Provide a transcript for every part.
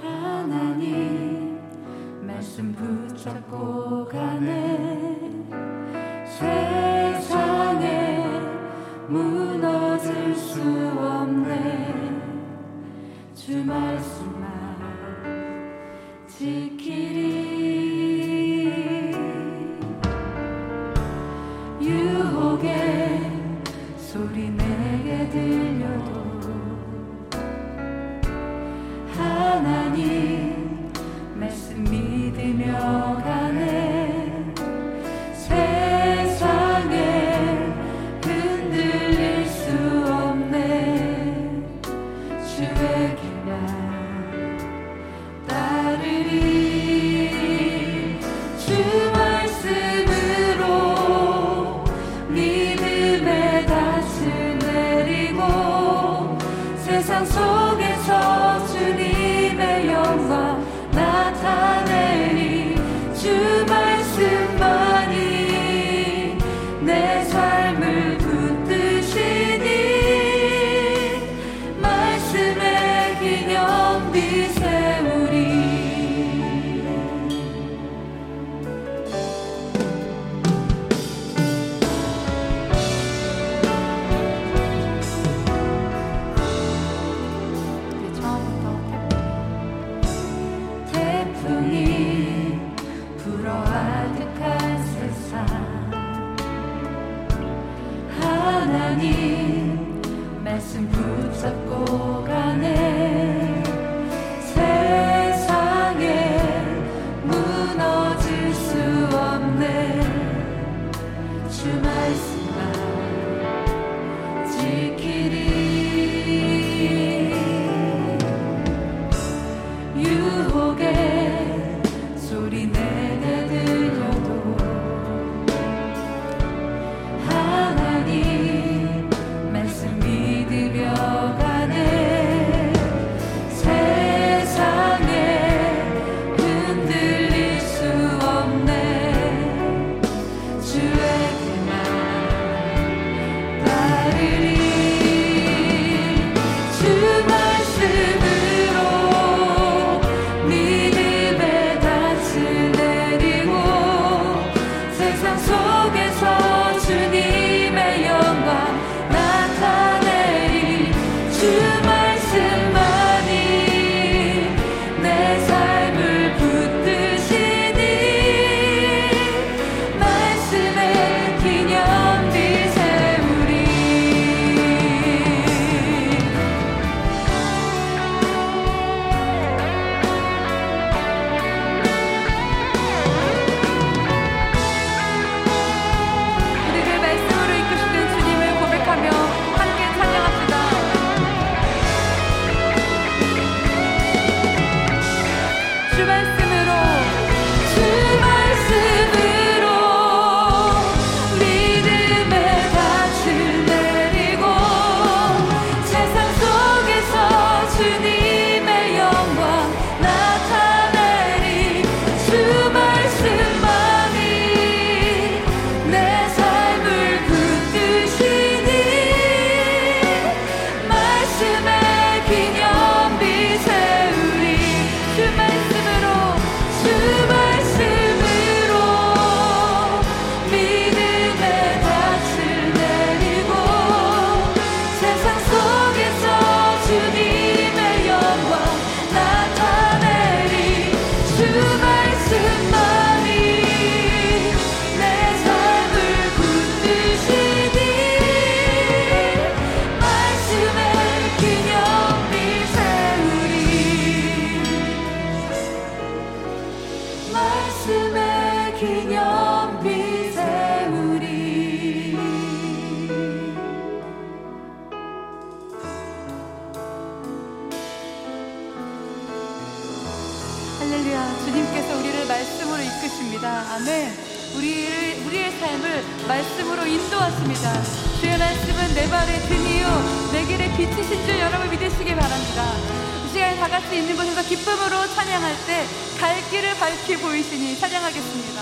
하나님 말씀 붙잡고 가네. 세상에 무너질 수 없네. 주 말씀만 지키리. 유혹의 소리 내게 들려도 하나님 말씀 믿으며 가네. 세상에 흔들릴 수 없네. 주의 길만 따르리. 주 말씀으로 믿음의 닻을 내리고 세상 속에서 주님 나타내리. 주 말씀만이 내 삶을 붙드시니 말씀의 기념비 세우리. 하나님 말씀 붙잡고 가네. 세상에 무너질 수 없네. 주 말씀만 지키리. 유혹의 소리 내게 들려도 하나님 가네. 세상에 흔들릴 수 없네. 주에게만 따르리. 주 말씀으로 믿음의 닻을 내리고 세상 속에서 주님의 영광 아멘. 우리의 삶을 말씀으로 인도하십니다. 주의 말씀은 내 발의 등이요 내 길의 빛이신 줄 여러분 믿으시기 바랍니다. 이 시간에 다 같이 있는 곳에서 기쁨으로 찬양할 때 갈 길을 밝히 보이시니 찬양하겠습니다.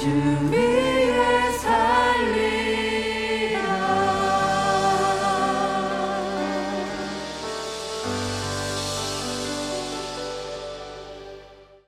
To me.